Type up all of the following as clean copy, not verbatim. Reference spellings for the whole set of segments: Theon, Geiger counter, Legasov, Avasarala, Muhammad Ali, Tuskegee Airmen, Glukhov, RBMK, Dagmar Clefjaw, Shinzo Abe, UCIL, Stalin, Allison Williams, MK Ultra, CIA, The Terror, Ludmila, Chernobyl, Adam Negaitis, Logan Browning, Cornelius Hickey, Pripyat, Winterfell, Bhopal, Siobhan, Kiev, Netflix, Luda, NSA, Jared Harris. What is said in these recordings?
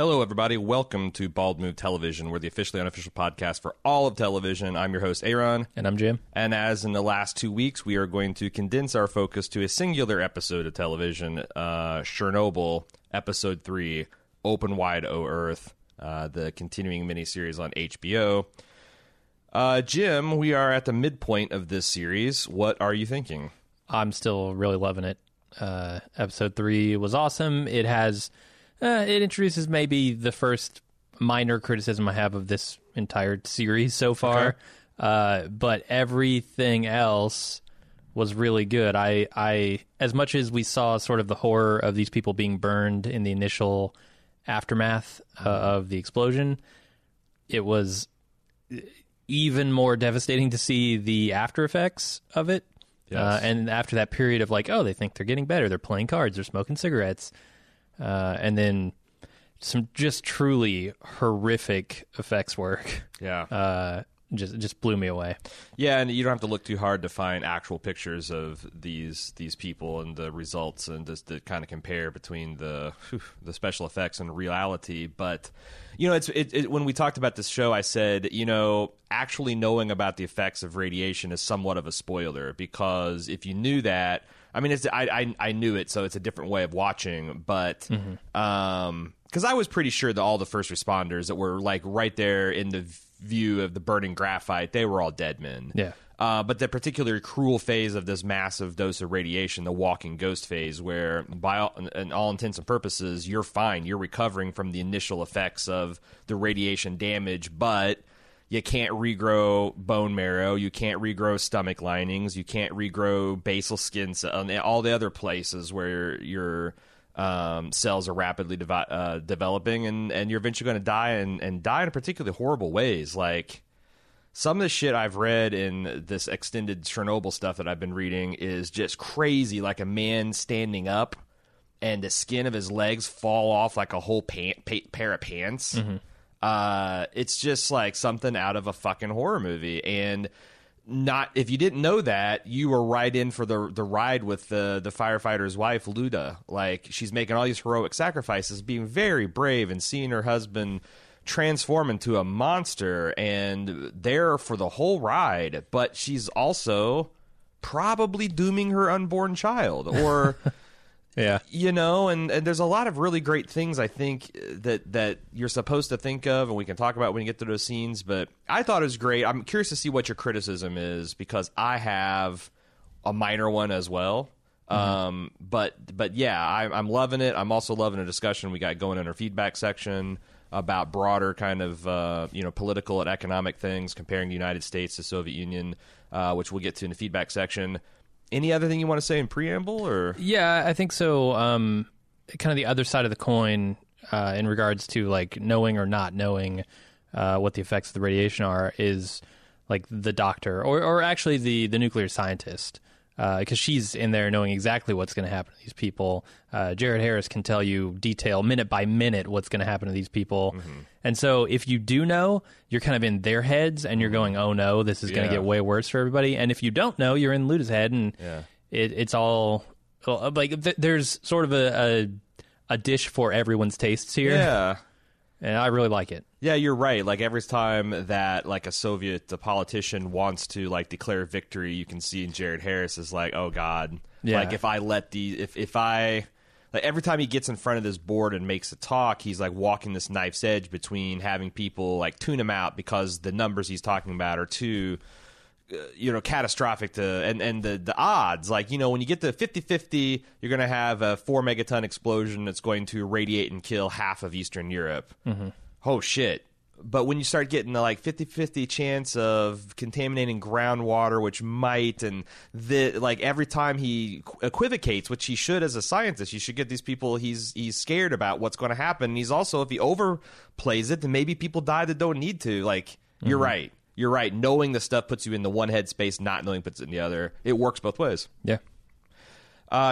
Hello, everybody. Welcome to Bald Move Television. We're the officially unofficial podcast for all of television. I'm your host, Aaron. And I'm Jim. And as in the last 2 weeks, we are going to condense our focus to a singular episode of television, Chernobyl, Episode 3, Open Wide, O Earth, the continuing miniseries on HBO. Jim, we are at the midpoint of this series. What are you thinking? I'm still really loving it. Episode 3 was awesome. It has... it introduces maybe the first minor criticism I have of this entire series so far, okay. But everything else was really good. I, as much as we saw sort of the horror of these people being burned in the initial aftermath of the explosion, it was even more devastating to see the after effects of it. Yes. And after that period of like, oh, they think they're getting better, they're playing cards, they're smoking cigarettes. And then some just truly horrific effects work. Yeah. Just blew me away. Yeah, and you don't have to look too hard to find actual pictures of these people and the results and just to kind of compare between the special effects and reality. But, you know, it's when we talked about this show, I said, you know, actually knowing about the effects of radiation is somewhat of a spoiler, because if you knew that... I mean, I knew it, so it's a different way of watching, but because I was pretty sure that all the first responders that were like right there in the view of the burning graphite, they were all dead men. Yeah. But the particular cruel phase of this massive dose of radiation, the walking ghost phase, where by all intents and purposes, you're fine, you're recovering from the initial effects of the radiation damage, but you can't regrow bone marrow. You can't regrow stomach linings. You can't regrow basal skin cells. All the other places where your cells are rapidly developing, and you're eventually going to die, and die in particularly horrible ways. Like, some of the shit I've read in this extended Chernobyl stuff that I've been reading is just crazy. Like a man standing up, and the skin of his legs fall off like a whole pair of pants. Mm-hmm. It's just like something out of a fucking horror movie, and not if you didn't know that, you were right in for the ride with the firefighter's wife, Luda. Like, she's making all these heroic sacrifices, being very brave, and seeing her husband transform into a monster, and there for the whole ride. But she's also probably dooming her unborn child, or. Yeah, you know, and there's a lot of really great things, I think, that you're supposed to think of, and we can talk about when we get to those scenes, but I thought it was great. I'm curious to see what your criticism is, because I have a minor one as well. Mm-hmm. But yeah, I'm loving it. I'm also loving a discussion we got going in our feedback section about broader kind of, political and economic things, comparing the United States to Soviet Union, which we'll get to in the feedback section. Any other thing you want to say in preamble, or? Yeah, I think so. Kind of the other side of the coin in regards to like knowing or not knowing what the effects of the radiation are is like the doctor, or actually the nuclear scientist, because she's in there knowing exactly what's going to happen to these people. Jared Harris can tell you detail minute by minute what's going to happen to these people. Mm-hmm. And so if you do know, you're kind of in their heads, and you're going, oh no, this is going to get way worse for everybody. And if you don't know, you're in Luda's head, and it's all like there's sort of a dish for everyone's tastes here. Yeah. And I really like it. Yeah, you're right. Like, every time that, like, a Soviet politician wants to, like, declare victory, you can see in Jared Harris is like, oh, God. Yeah. Like, if I every time he gets in front of this board and makes a talk, he's, like, walking this knife's edge between having people, like, tune him out because the numbers he's talking about are too... catastrophic to, and the odds, like, you know, when you get to 50-50, you're going to have a 4-megaton explosion that's going to radiate and kill half of Eastern Europe. Mm-hmm. Oh, shit. But when you start getting the, like, 50-50 chance of contaminating groundwater, which might, and every time he equivocates, which he should as a scientist, you should get these people, he's scared about what's going to happen. And he's also, if he overplays it, then maybe people die that don't need to. Like, mm-hmm. You're right. Knowing the stuff puts you in the one headspace, not knowing puts it in the other. It works both ways. Yeah.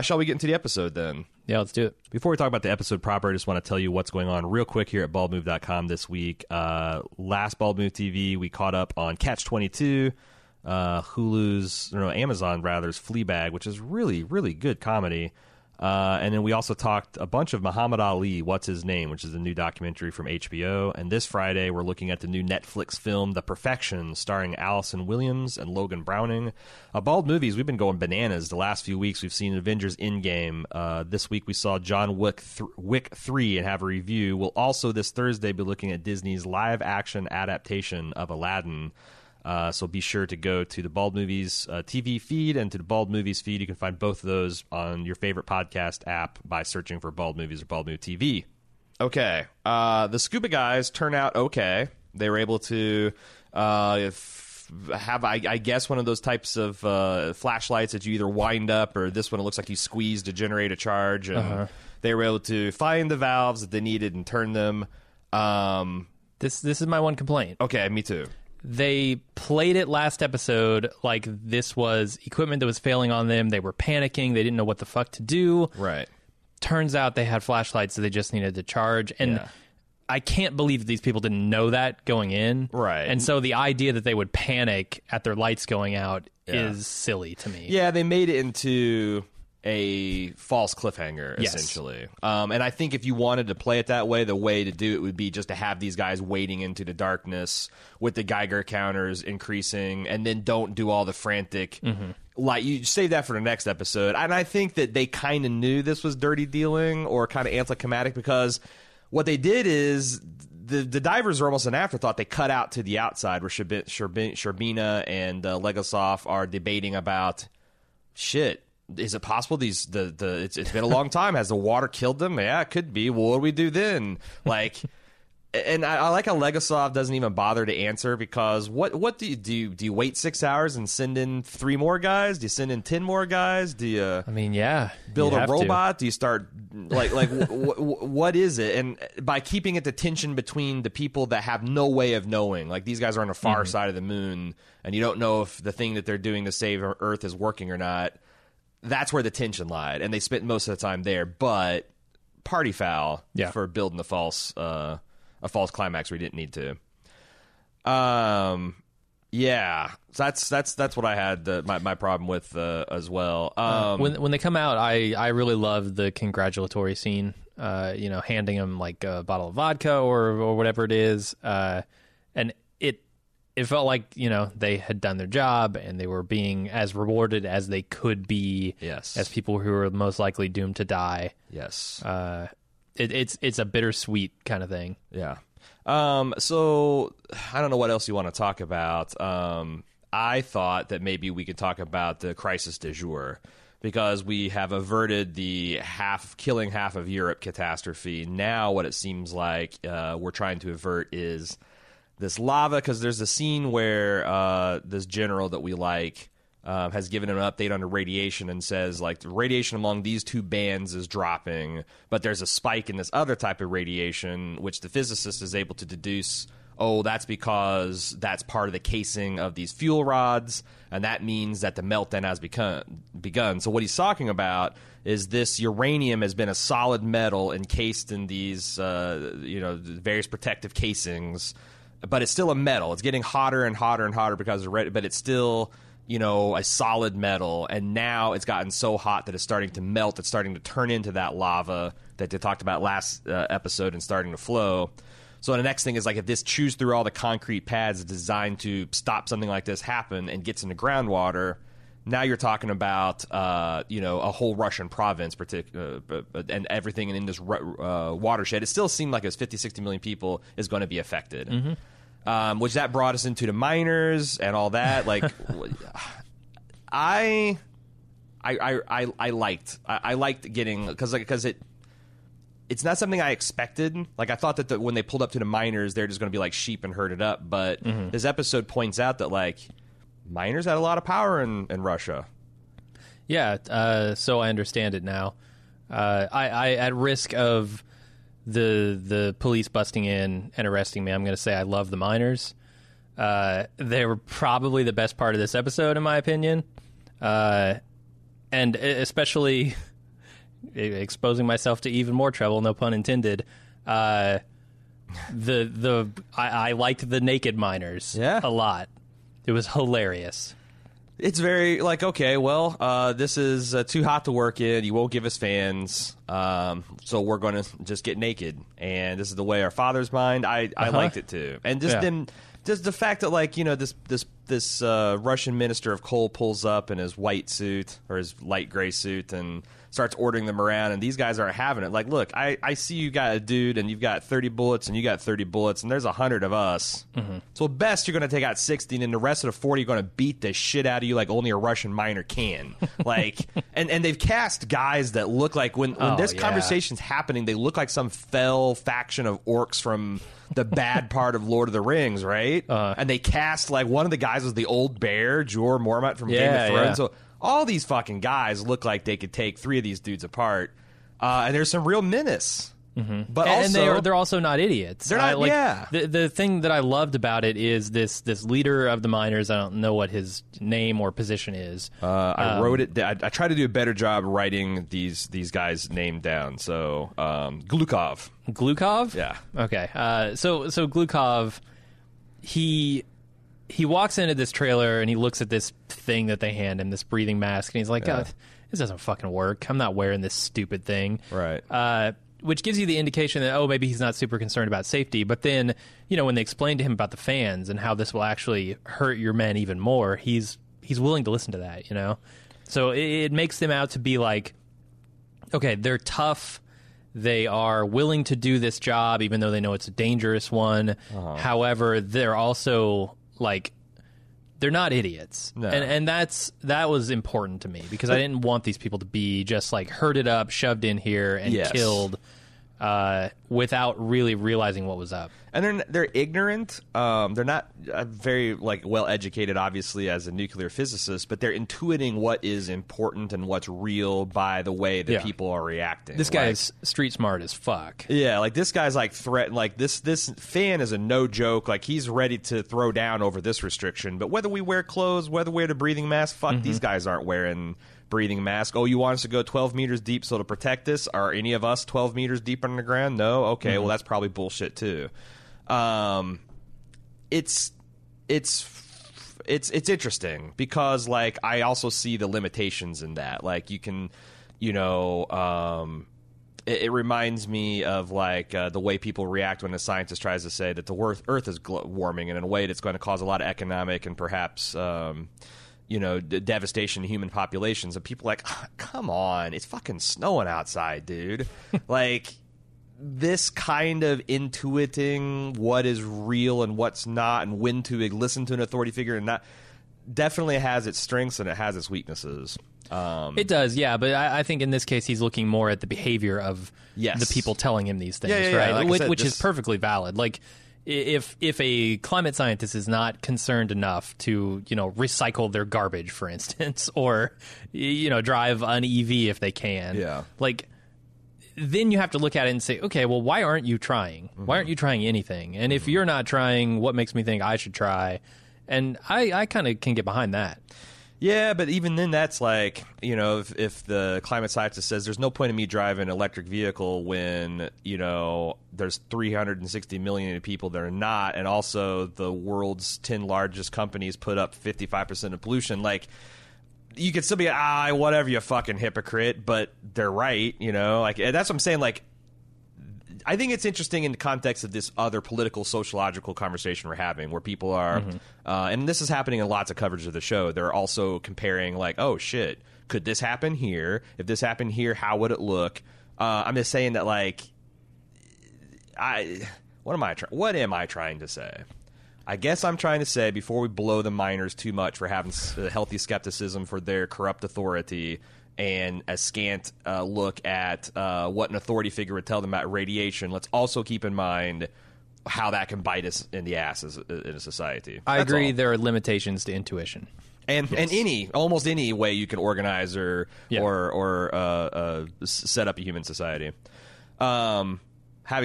Shall we get into the episode then? Yeah, let's do it. Before we talk about the episode proper, I just want to tell you what's going on real quick here at baldmove.com this week. Last Bald Move TV, we caught up on Catch 22, Hulu's, Amazon rather's Fleabag, which is really, really good comedy. And then we also talked a bunch of Muhammad Ali, What's His Name, which is a new documentary from HBO. And this Friday, we're looking at the new Netflix film, The Perfection, starring Allison Williams and Logan Browning. Bald Movies, we've been going bananas the last few weeks. We've seen Avengers Endgame. This week, we saw John Wick, Wick 3 and have a review. We'll also, this Thursday, be looking at Disney's live-action adaptation of Aladdin. So be sure to go to the Bald Movies TV feed and to the Bald Movies feed. You can find both of those on your favorite podcast app by searching for Bald Movies or Bald Move TV. Okay. The scuba guys turn out okay. They were able to have, I guess, one of those types of flashlights that you either wind up, or this one, it looks like you squeeze to generate a charge. And they were able to find the valves that they needed and turn them. This is my one complaint. Okay, me too. They played it last episode like this was equipment that was failing on them. They were panicking. They didn't know what the fuck to do. Right. Turns out they had flashlights that they just needed to charge. And yeah. I can't believe that these people didn't know that going in. Right. And so the idea that they would panic at their lights going out is silly to me. Yeah, they made it into a false cliffhanger, essentially. And I think if you wanted to play it that way, the way to do it would be just to have these guys wading into the darkness with the Geiger counters increasing, and then don't do all the frantic. Like, you save that for the next episode. And I think that they kind of knew this was dirty dealing or kind of anticlimactic, because what they did is the divers are almost an afterthought. They cut out to the outside where Shcherbina and Legasov are debating about shit. Is it possible it's been a long time? Has the water killed them? Yeah, it could be. Well, what do we do then? Like, and I like how Legasov doesn't even bother to answer, because what do? Do you wait 6 hours and send in 3 more guys? Do you send in 10 more guys? Do you? I mean, yeah. Build a robot? Do you start like what is it? And by keeping it the tension between the people that have no way of knowing, like these guys are on the far side of the moon, and you don't know if the thing that they're doing to save Earth is working or not. That's where the tension lied, and they spent most of the time there. But party foul for building a false climax we didn't need to. So that's what I had my problem with as well. When they come out, I really love the congratulatory scene. Handing them like a bottle of vodka or whatever it is, and it felt like, they had done their job and they were being as rewarded as they could be as people who were most likely doomed to die. Yes. It's a bittersweet kind of thing. Yeah. So I don't know what else you want to talk about. I thought that maybe we could talk about the crisis du jour, because we have averted the killing half of Europe catastrophe. Now what it seems like we're trying to avert is this lava, because there's a scene where this general that we like has given an update on the radiation and says, like, the radiation among these 2 bands is dropping, but there's a spike in this other type of radiation, which the physicist is able to deduce, that's because that's part of the casing of these fuel rods, and that means that the meltdown has begun. So what he's talking about is this uranium has been a solid metal encased in these, various protective casings, but it's still a metal. It's getting hotter and hotter and hotter because of red, but it's still, a solid metal. And now it's gotten so hot that it's starting to melt. It's starting to turn into that lava that they talked about last episode and starting to flow. So the next thing is, like, if this chews through all the concrete pads designed to stop something like this happen and gets into groundwater, now you're talking about, a whole Russian province and everything in this watershed. It still seemed like it was 50, 60 million people is going to be affected, which that brought us into the miners and all that. Like, I liked getting, because it's not something I expected. Like, I thought that when they pulled up to the miners, they're just going to be like sheep and herded up. But this episode points out that, like, miners had a lot of power in Russia. Yeah, so I understand it now. I at risk of the police busting in and arresting me, I'm going to say I love the miners. They were probably the best part of this episode, in my opinion. And especially exposing myself to even more trouble, no pun intended. I liked the naked miners a lot. It was hilarious. It's very like, okay, well, this is too hot to work in. You won't give us fans, so we're going to just get naked. And this is the way our fathers mind. I liked it too, and just then just the fact that, like, you know, this Russian minister of coal pulls up in his white suit or his light gray suit and starts ordering them around, and these guys aren't having it. Like, look, I see you got a dude, and you've got 30 bullets, and you got 30 bullets, and there's 100 of us. Mm-hmm. So at best, you're going to take out 60, and then the rest of the 40 are going to beat the shit out of you like only a Russian miner can. Like, and they've cast guys that look like, when this conversation's happening, they look like some fell faction of orcs from the bad part of Lord of the Rings, right? And they cast, like, one of the guys was the old bear, Jor Mormont from Game of Thrones. So all these fucking guys look like they could take three of these dudes apart, and there's some real menace. Mm-hmm. But and they're also not idiots. They're not. The thing that I loved about it is this leader of the miners. I don't know what his name or position is. I wrote it. I tried to do a better job writing these guys' name down. So Glukhov. Glukhov. Yeah. Okay. So Glukhov, he walks into this trailer and he looks at this thing that they hand him, this breathing mask, and he's like, oh, this doesn't fucking work. I'm not wearing this stupid thing. Right. Which gives you the indication that, oh, maybe he's not super concerned about safety. But then, you know, when they explain to him about the fans and how this will actually hurt your men even more, he's willing to listen to that, you know? So it makes them out to be like, okay, they're tough. They are willing to do this job, even though they know it's a dangerous one. Uh-huh. However, they're also, like, they're not idiots. No. And that was important to me, because I didn't want these people to be just, like, herded up, shoved in here, and killed without really realizing what was up. And they're ignorant. They're not very, like, well-educated, obviously, as a nuclear physicist, but they're intuiting what is important and what's real by the way that people are reacting. This guy is street smart as fuck. Yeah, like, this guy's, like, threatened. Like, this fan is a no-joke. Like, he's ready to throw down over this restriction. But whether we wear clothes, whether we wear the breathing mask, fuck, these guys aren't wearing breathing mask. Oh, you want us to go 12 meters deep so to protect us? Are any of us 12 meters deep underground? No? Okay, well, that's probably bullshit, too. It's interesting because, like, I also see the limitations in that. Like, you can, you know, it reminds me of, like, the way people react when a scientist tries to say that the Earth is warming, and in a way that's going to cause a lot of economic and perhaps, you know, devastation to human populations. And people are like, oh, come on, it's fucking snowing outside, dude. Like, this kind of intuiting what is real and what's not, and when to listen to an authority figure and not, definitely has its strengths and it has its weaknesses. It does, yeah. But I think in this case, he's looking more at the behavior of the people telling him these things, right? Like I said, which is perfectly valid. Like, if a climate scientist is not concerned enough to, you know, recycle their garbage, for instance, or, you know, drive an EV if they can, like, then you have to look at it and say, okay, well, why aren't you trying? Why aren't you trying anything? And if you're not trying, what makes me think I should try? And I kind of can get behind that. Yeah, but even then, that's like, you know, if the climate scientist says there's no point in me driving an electric vehicle when, you know, there's 360 million people that are not, and also the world's 10 largest companies put up 55% of pollution, like, you could still be, whatever, you fucking hypocrite, but they're right, you know? Like, that's what I'm saying. Like, I think it's interesting in the context of this other political, sociological conversation we're having, where people are, and this is happening in lots of coverage of the show, they're also comparing, like, oh, shit, could this happen here? If this happened here, how would it look? I'm just saying that, like, what am I trying to say? I guess I'm trying to say, before we blow the miners too much for having healthy skepticism for their corrupt authority and a scant look at what an authority figure would tell them about radiation, let's also keep in mind how that can bite us in the ass in a society. I agree. There are limitations to intuition. And almost any way you can organize or set up a human society. Having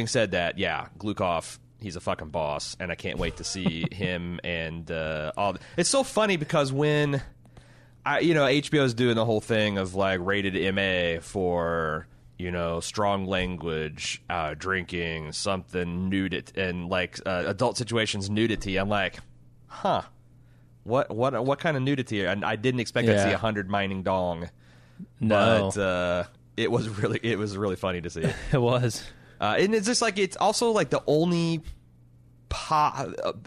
said that, Glukhov, he's a fucking boss, and I can't wait to see him and all. It's so funny because when HBO is doing the whole thing of, like, rated MA for, you know, strong language, drinking, something, nudity, and, like, adult situations, nudity, I'm like, huh. What kind of nudity? And I didn't expect to see 100 mining dong. No, but it was really funny to see. It was, and it's just like it's also like the only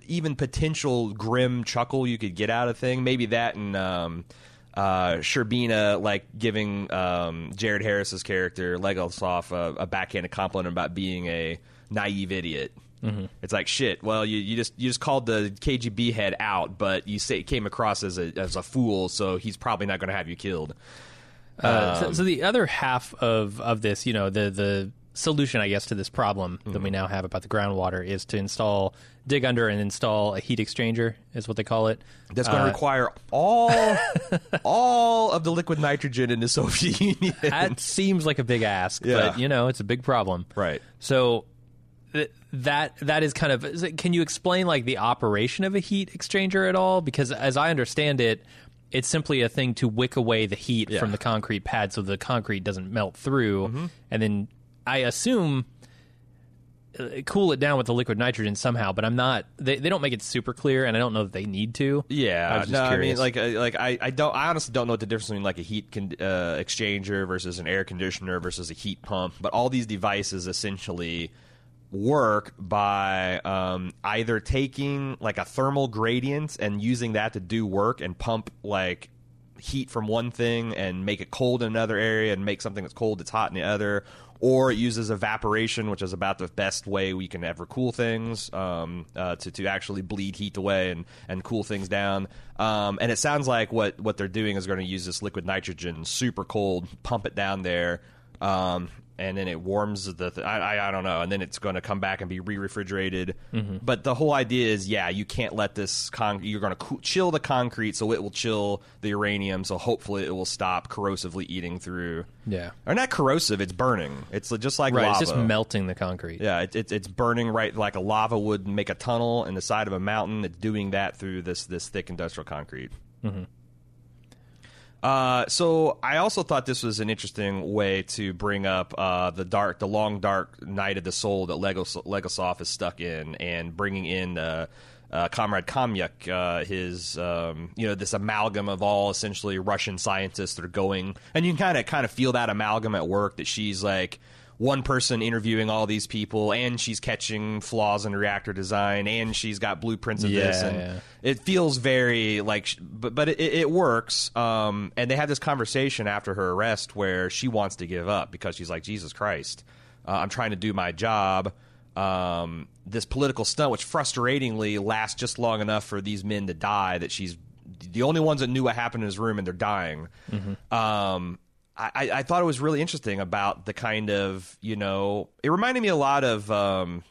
even potential grim chuckle you could get out of thing. Maybe that and Shcherbina like giving Jared Harris's character Legasov a backhanded compliment about being a naive idiot. Mm-hmm. It's like shit. Well, you just called the KGB head out, but you say came across as a fool, so he's probably not going to have you killed. So the other half of this, you know, the solution, I guess, to this problem that we now have about the groundwater is to dig under and install a heat exchanger, is what they call it. That's going to require all of the liquid nitrogen in the Soviet Union. That seems like a big ask, but you know, it's a big problem, right? So. That is kind of... Can you explain, like, the operation of a heat exchanger at all? Because as I understand it, it's simply a thing to wick away the heat from the concrete pad so the concrete doesn't melt through. Mm-hmm. And then I assume cool it down with the liquid nitrogen somehow, but I'm not... They don't make it super clear, and I don't know that they need to. Yeah. I was just curious. I mean, I honestly don't know what the difference between, like, a heat exchanger versus an air conditioner versus a heat pump, but all these devices essentially... work by either taking like a thermal gradient and using that to do work and pump like heat from one thing and make it cold in another area and make something that's cold that's hot in the other, or it uses evaporation, which is about the best way we can ever cool things to actually bleed heat away and cool things down. And it sounds like what they're doing is going to use this liquid nitrogen super cold, pump it down there, and then it warms the... I don't know. And then it's going to come back and be re-refrigerated. Mm-hmm. But the whole idea is, you can't let this... you're going to chill the concrete, so it will chill the uranium, so hopefully it will stop corrosively eating through. Yeah. Or not corrosive, it's burning. It's just like lava. It's just melting the concrete. Yeah, it's burning right like a lava would make a tunnel in the side of a mountain. It's doing that through this thick industrial concrete. Mm-hmm. So I also thought this was an interesting way to bring up the long dark night of the soul that Legasov is stuck in, and bringing in Comrade Khomyuk, his this amalgam of all essentially Russian scientists that are going, and you can kind of feel that amalgam at work, that she's like one person interviewing all these people, and she's catching flaws in reactor design, and she's got blueprints of this, and it feels very like, but it works. And they have this conversation after her arrest where she wants to give up because she's like, Jesus Christ, I'm trying to do my job. This political stunt, which frustratingly lasts just long enough for these men to die, that she's the only ones that knew what happened in his room, and they're dying. Mm-hmm. I thought it was really interesting about the kind of, it reminded me a lot of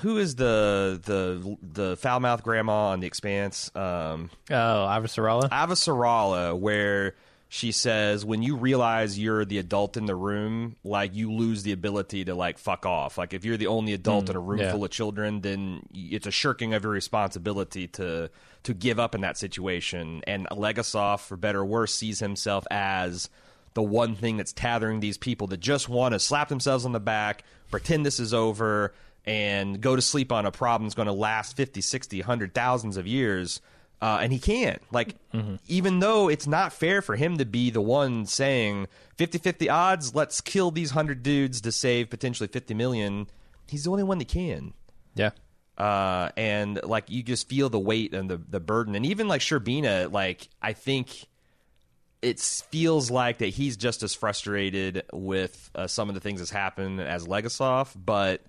who is the foul mouth grandma on The Expanse? Avasarala. Avasarala, where she says, when you realize you're the adult in the room, like, you lose the ability to, like, fuck off. Like, if you're the only adult in a room full of children, then it's a shirking of your responsibility to give up in that situation. And Legasov, for better or worse, sees himself as the one thing that's tethering these people that just want to slap themselves on the back, pretend this is over, and go to sleep on a problem that's going to last 50, 60, 100, thousands of years. And he can't. Like, even though it's not fair for him to be the one saying 50-50 odds, let's kill these 100 dudes to save potentially 50 million, he's the only one that can. Yeah. And, like, you just feel the weight and the burden. And even, like, Shcherbina, like, I think it feels like that he's just as frustrated with some of the things that's happened as Legasov, but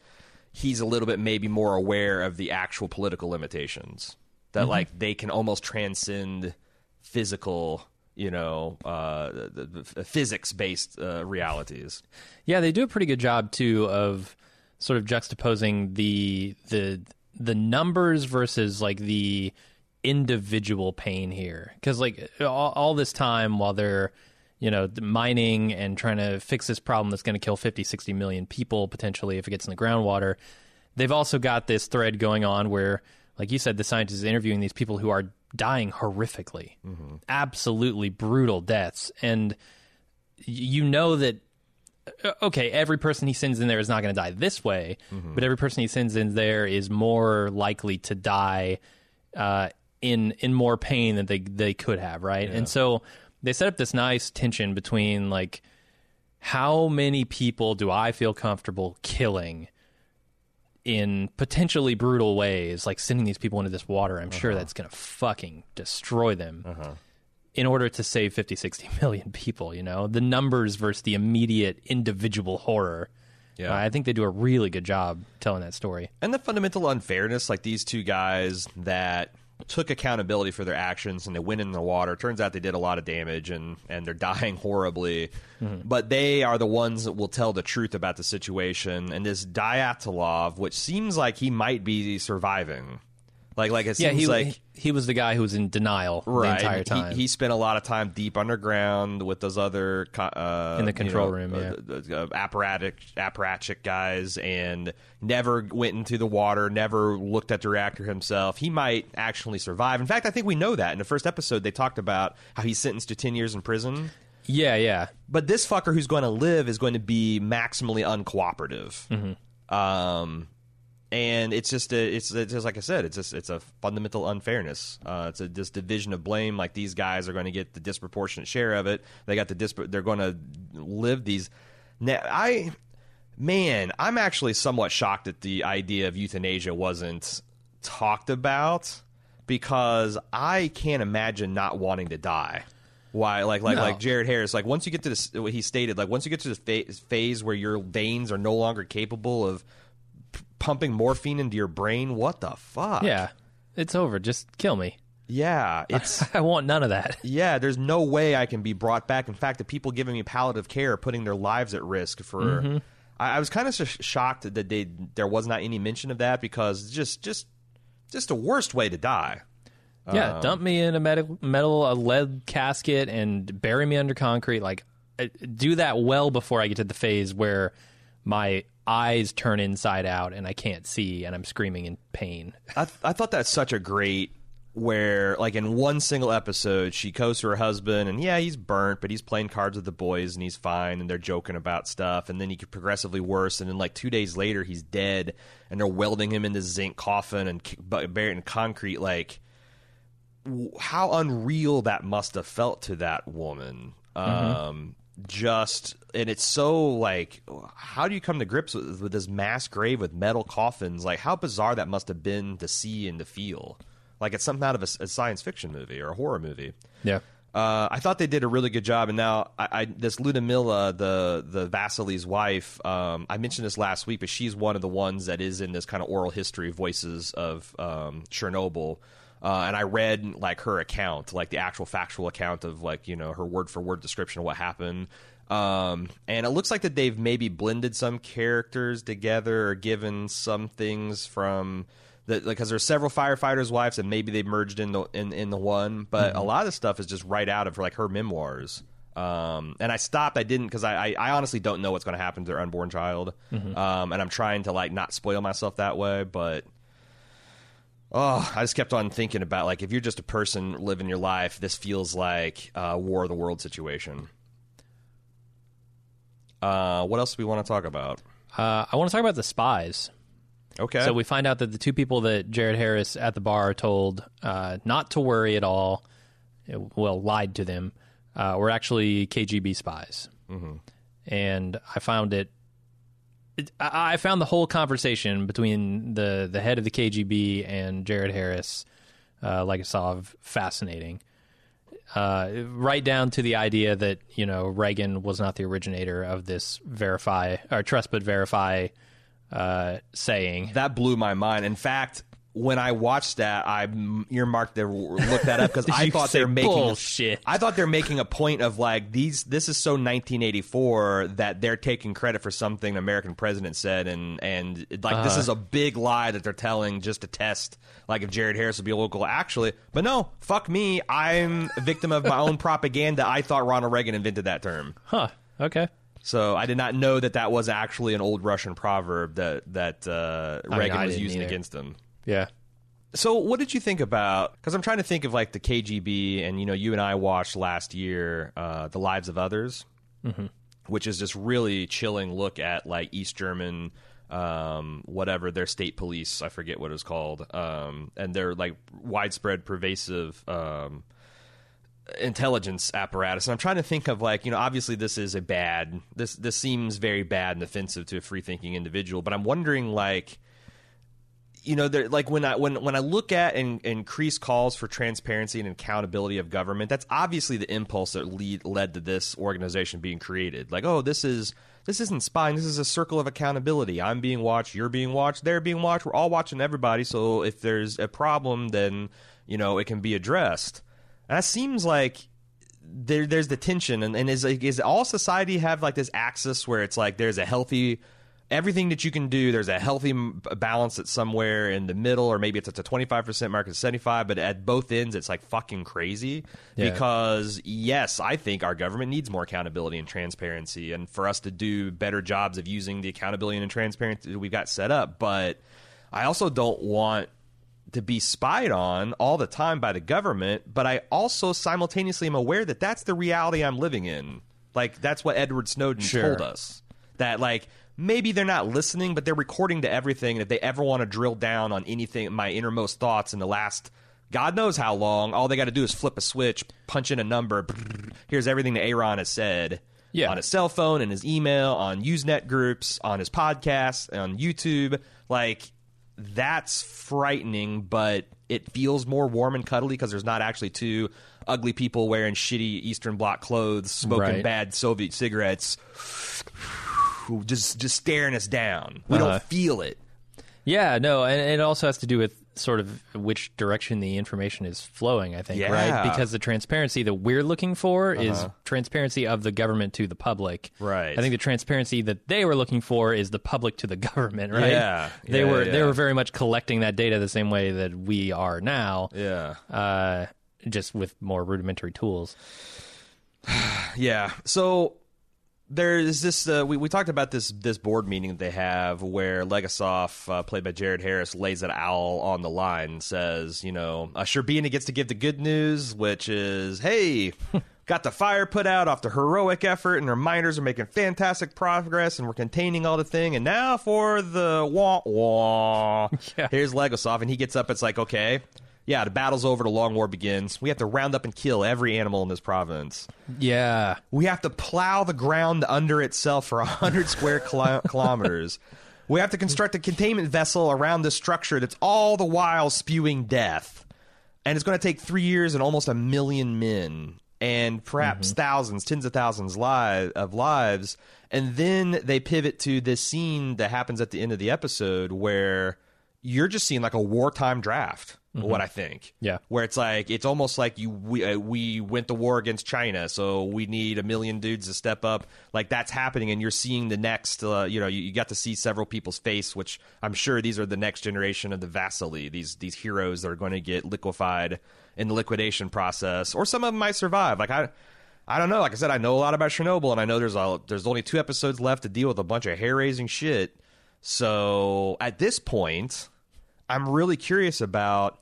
he's a little bit maybe more aware of the actual political limitations. That like they can almost transcend physical, physics-based realities. Yeah, they do a pretty good job too of sort of juxtaposing the numbers versus like the individual pain here, because like all this time while they're mining and trying to fix this problem that's going to kill 50, 60 million people potentially if it gets in the groundwater, they've also got this thread going on where, like you said, the scientist is interviewing these people who are dying horrifically, absolutely brutal deaths. And you know that, okay, every person he sends in there is not going to die this way, but every person he sends in there is more likely to die in more pain than they could have, right? Yeah. And so they set up this nice tension between, like, how many people do I feel comfortable killing in potentially brutal ways, like sending these people into this water? I'm sure that's going to fucking destroy them in order to save 50, 60 million people, you know? The numbers versus the immediate individual horror. Yeah. I think they do a really good job telling that story. And the fundamental unfairness, like these two guys that took accountability for their actions and they went in the water. Turns out they did a lot of damage and they're dying horribly. Mm-hmm. But they are the ones that will tell the truth about the situation. And this Dyatlov, which seems like he might be surviving. Like it seems he was the guy who was in denial the entire time. He spent a lot of time deep underground with those other in the control room, apparatchik guys, and never went into the water, never looked at the reactor himself. He might actually survive. In fact, I think we know that. In the first episode, they talked about how he's sentenced to 10 years in prison. Yeah, yeah. But this fucker who's going to live is going to be maximally uncooperative. Mm-hmm. And it's just it's just like I said, it's a fundamental unfairness. It's this division of blame. Like, these guys are going to get the disproportionate share of it. They got they're going to live these. Now, I'm actually somewhat shocked that the idea of euthanasia wasn't talked about, because I can't imagine not wanting to die. Why? Like Jared Harris. Like, once you get to this, he stated, like, once you get to the phase where your veins are no longer capable of pumping morphine into your brain, what the fuck? Yeah, it's over. Just kill me. Yeah, I want none of that. Yeah, there's no way I can be brought back. In fact, the people giving me palliative care are putting their lives at risk for. Mm-hmm. I was kind of shocked that there was not any mention of that, because just the worst way to die. Yeah, dump me in a lead casket and bury me under concrete. Like, do that well before I get to the phase where my eyes turn inside out and I can't see and I'm screaming in pain. I thought that's such a great, where, like, in one single episode, she goes to her husband and he's burnt, but he's playing cards with the boys and he's fine and they're joking about stuff, and then he gets progressively worse, and then like 2 days later he's dead and they're welding him in this zinc coffin and buried in concrete. Like, how unreal that must have felt to that woman. Mm-hmm. And it's so, like, how do you come to grips with this mass grave with metal coffins? Like, how bizarre that must have been to see and to feel. Like, it's something out of a science fiction movie or a horror movie. Yeah. I thought they did a really good job. And now this Ludmila, the Vasily's wife, I mentioned this last week, but she's one of the ones that is in this kind of oral history voices of Chernobyl. And I read, like, her account, like the actual factual account of, like, you know, her word for word description of what happened. And it looks like that they've maybe blended some characters together or given some things from the, like, because there's several firefighters' wives and maybe they merged in the one. But a lot of stuff is just right out of, like, her memoirs. And I stopped. I didn't, because I honestly don't know what's going to happen to their unborn child. Mm-hmm. And I'm trying to, like, not spoil myself that way, but. Oh, I just kept on thinking about, like, if you're just a person living your life, this feels like a War of the World situation. What else do we want to talk about? I want to talk about the spies. Okay. So we find out that the two people that Jared Harris at the bar told not to worry at all, lied to them, were actually KGB spies. Mm-hmm. And I found it. I found the whole conversation between the head of the KGB and Jared Harris, Legasov, fascinating. Right down to the idea that, you know, Reagan was not the originator of this verify or trust but verify saying. That blew my mind. In fact, when I watched that, I earmarked to look that up, because I thought they're making bullshit. I thought they're making a point of, like, this is so 1984 that they're taking credit for something the American president said, and like this is a big lie that they're telling just to test, like, if Jared Harris would be local actually. But no, fuck me, I'm a victim of my own propaganda. I thought Ronald Reagan invented that term. Huh. Okay. So I did not know that was actually an old Russian proverb that Reagan was using against him. Yeah. So what did you think about, because I'm trying to think of, like, the KGB, and, you know, you and I watched last year The Lives of Others, which is this really chilling look at, like, East German whatever their state police, I forget what it was called, and their like widespread pervasive intelligence apparatus. And I'm trying to think of, like, you know, obviously this is a bad, this seems very bad and offensive to a free thinking individual, but I'm wondering, like, you know, like when I look at and increased calls for transparency and accountability of government, that's obviously the impulse that led to this organization being created. Like, oh, this isn't spying. This is a circle of accountability. I'm being watched. You're being watched. They're being watched. We're all watching everybody. So if there's a problem, then, you know, it can be addressed. And that seems like there's the tension. And is all society have like this axis where it's like there's a healthy, everything that you can do, there's a healthy balance that's somewhere in the middle, or maybe it's at the 25% mark, it's 75%, but at both ends, it's like fucking crazy. Yeah. Because, yes, I think our government needs more accountability and transparency, and for us to do better jobs of using the accountability and transparency that we've got set up, but I also don't want to be spied on all the time by the government, but I also simultaneously am aware that that's the reality I'm living in. Like, that's what Edward Snowden told us. That, like, maybe they're not listening, but they're recording to everything. And if they ever want to drill down on anything, my innermost thoughts in the last God knows how long, all they got to do is flip a switch, punch in a number. Here's everything that Aaron has said on his cell phone, in his email, on Usenet groups, on his podcast, on YouTube. Like, that's frightening, but it feels more warm and cuddly because there's not actually two ugly people wearing shitty Eastern Bloc clothes, smoking bad Soviet cigarettes. Just staring us down. We don't feel it. Yeah, no, and it also has to do with sort of which direction the information is flowing, I think, right? Because the transparency that we're looking for is transparency of the government to the public. Right. I think the transparency that they were looking for is the public to the government, right? Yeah. They were very much collecting that data the same way that we are now. Yeah. Just with more rudimentary tools. Yeah. So there's this, we talked about this board meeting that they have where Legasov, played by Jared Harris, lays it all on the line and says, you know, Shcherbina gets to give the good news, which is, hey, got the fire put out after heroic effort, and our miners are making fantastic progress, and we're containing all the thing, and now for the wah-wah. Yeah. Here's Legasov, and he gets up, it's like, okay, yeah, the battle's over, the long war begins. We have to round up and kill every animal in this province. Yeah. We have to plow the ground under itself for 100 square kilometers. We have to construct a containment vessel around this structure that's all the while spewing death. And it's going to take 3 years and almost 1 million men and perhaps thousands, tens of thousands of lives. And then they pivot to this scene that happens at the end of the episode where you're just seeing like a wartime draft. What I think. Yeah. Where it's like, it's almost like we went to war against China, so we need 1 million dudes to step up. Like, that's happening, and you're seeing the next, you know, you got to see several people's face, which I'm sure these are the next generation of the Vasily, these heroes that are going to get liquefied in the liquidation process, or some of them might survive. Like, I don't know. Like I said, I know a lot about Chernobyl, and I know there's only 2 episodes left to deal with a bunch of hair-raising shit. So, at this point, I'm really curious about,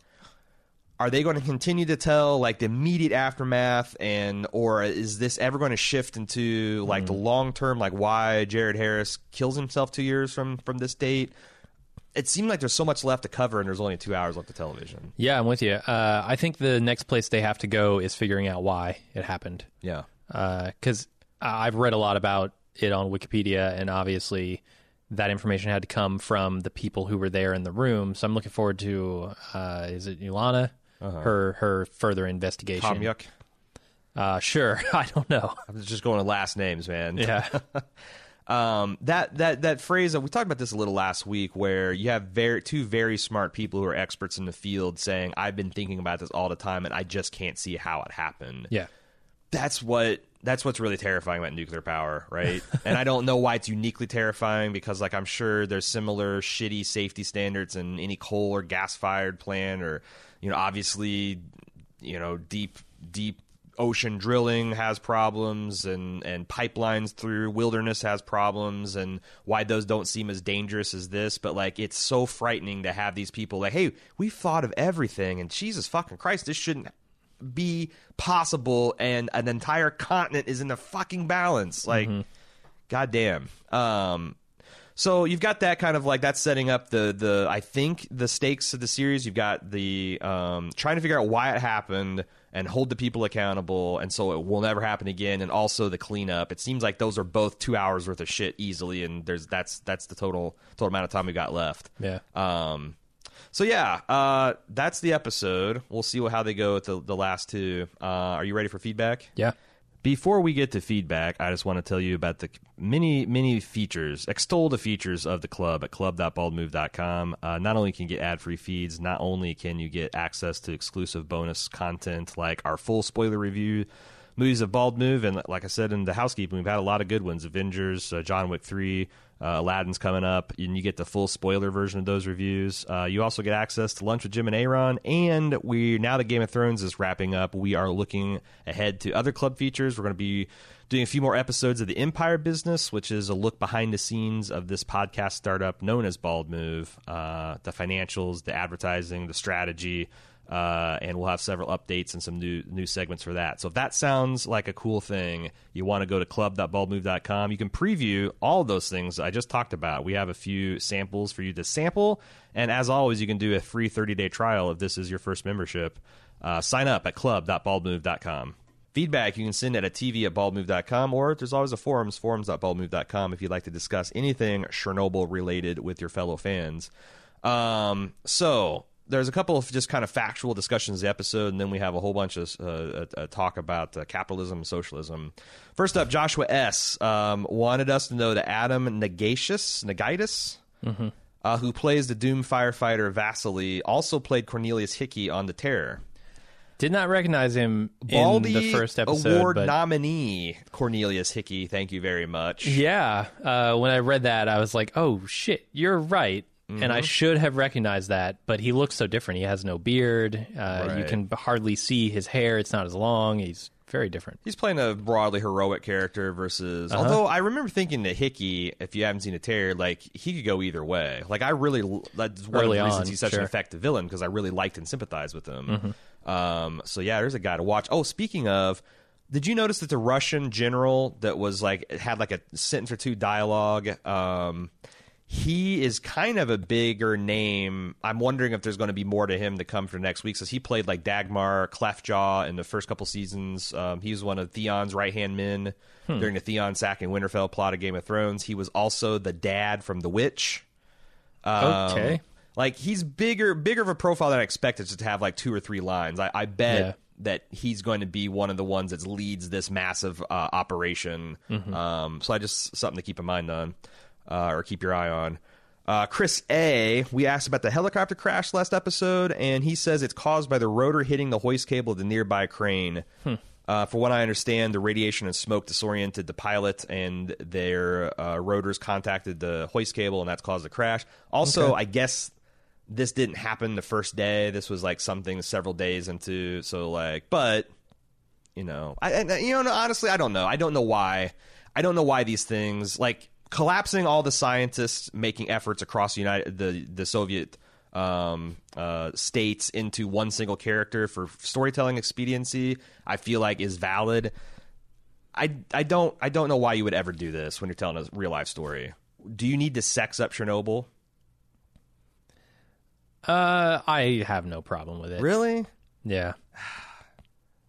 are they going to continue to tell like the immediate aftermath, and or is this ever going to shift into like the long term, like why Jared Harris kills himself 2 years from this date? It seemed like there's so much left to cover, and there's only 2 hours left of television. Yeah, I'm with you. I think the next place they have to go is figuring out why it happened. Yeah, because I've read a lot about it on Wikipedia, and obviously that information had to come from the people who were there in the room. So I'm looking forward to is it Ilana? Her further investigation. Khomyuk? Sure. I don't know. I'm just going to last names, man. Yeah. That phrase, we talked about this a little last week, where you have two very smart people who are experts in the field saying, I've been thinking about this all the time, and I just can't see how it happened. Yeah. That's what's really terrifying about nuclear power, right? And I don't know why it's uniquely terrifying, because like I'm sure there's similar shitty safety standards in any coal or gas-fired plant, or, you know, obviously, you know, deep ocean drilling has problems, and pipelines through wilderness has problems, and why those don't seem as dangerous as this. But like, it's so frightening to have these people like, hey, we've thought of everything, and Jesus fucking Christ, this shouldn't be possible, and an entire continent is in the fucking balance. Like, goddamn. So you've got that kind of like that's setting up the I think the stakes of the series. You've got the trying to figure out why it happened and hold the people accountable, and so it will never happen again. And also the cleanup. It seems like those are both 2 hours worth of shit easily, and there's that's the total amount of time we got left. Yeah. So yeah, that's the episode. We'll see how they go with the last two. Are you ready for feedback? Yeah. Before we get to feedback, I just want to tell you about the many features, extol the features of the club at club.baldmove.com. Not only can you get ad-free feeds, not only can you get access to exclusive bonus content like our full spoiler review, movies of Bald Move, and like I said in the housekeeping, we've had a lot of good ones, Avengers, John Wick 3, Aladdin's coming up, and you get the full spoiler version of those reviews. You also get access to Lunch with Jim and Aaron, and now that Game of Thrones is wrapping up, we are looking ahead to other club features. We're going to be doing a few more episodes of The Empire Business, which is a look behind the scenes of this podcast startup known as Bald Move, the financials, the advertising, the strategy, and we'll have several updates and some new segments for that. So if that sounds like a cool thing, you want to go to club.baldmove.com. You can preview all of those things I just talked about. We have a few samples for you to sample. And as always, you can do a free 30-day trial if this is your first membership. Sign up at club.baldmove.com. Feedback you can send at tv@baldmove.com, or there's always a forums.baldmove.com if you'd like to discuss anything Chernobyl-related with your fellow fans. So there's a couple of just kind of factual discussions of the episode, and then we have a whole bunch of talk about capitalism and socialism. First up, Joshua S. Wanted us to know that Adam Negaitis, mm-hmm. Who plays the Doom firefighter Vasily, also played Cornelius Hickey on The Terror. Did not recognize him in the first episode. Award nominee Cornelius Hickey, thank you very much. Yeah, when I read that, I was like, oh, shit, you're right. Mm-hmm. And I should have recognized that, but he looks so different. He has no beard. Right. You can hardly see his hair. It's not as long. He's very different. He's playing a broadly heroic character versus... Uh-huh. Although I remember thinking that Hickey, if you haven't seen A Terror, like, he could go either way. Like, I really... That's one Early of the reasons on, he's such sure. an effective villain, because I really liked and sympathized with him. Mm-hmm. So, yeah, there's a guy to watch. Oh, speaking of... Did you notice that the Russian general that was, like, had, like, a sentence or two dialogue... He is kind of a bigger name. I'm wondering if there's going to be more to him to come for next week. So he played like Dagmar Clefjaw in the first couple seasons. He was one of Theon's right-hand men during the Theon sack and Winterfell plot of Game of Thrones. He was also the dad from The Witch. Okay. Like, he's bigger of a profile than I expected, just to have like two or three lines. I bet... Yeah. that he's going to be one of the ones that leads this massive operation. Mm-hmm. So I just something to keep in mind on or keep your eye on. Chris A, we asked about the helicopter crash last episode, and he says it's caused by the rotor hitting the hoist cable of the nearby crane. For what I understand, the radiation and smoke disoriented the pilot, and their rotors contacted the hoist cable, and that's caused the crash. Also, okay. I guess... This didn't happen the first day. This was like something several days into. So like, but you know, honestly, I don't know. I don't know why. I don't know why these things like collapsing. All the scientists making efforts across the Soviet states into one single character for storytelling expediency, I feel like is valid. I don't know why you would ever do this when you're telling a real life story. Do you need to sex up Chernobyl? I have no problem with it. Really? Yeah.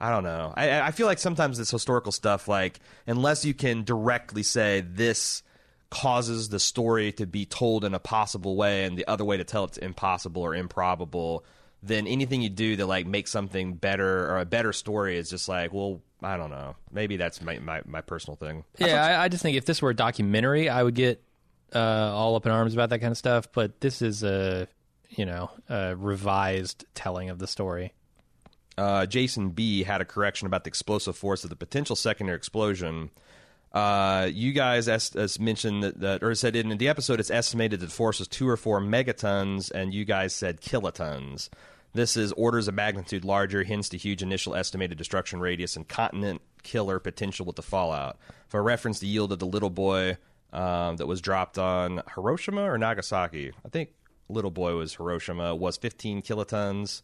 I don't know. I feel like sometimes this historical stuff, like, unless you can directly say this causes the story to be told in a possible way and the other way to tell it's impossible or improbable, then anything you do to, like, make something better or a better story is just like, well, I don't know. Maybe that's my personal thing. Yeah, I just think if this were a documentary, I would get all up in arms about that kind of stuff, but this is a... revised telling of the story. Jason B. had a correction about the explosive force of the potential secondary explosion. You guys mentioned that, or said in the episode, it's estimated that the force was 2 or 4 megatons, and you guys said kilotons. This is orders of magnitude larger, hence the huge initial estimated destruction radius and continent killer potential with the fallout. For reference, the yield of the little boy that was dropped on Hiroshima or Nagasaki, I think. Little boy was Hiroshima, was 15 kilotons,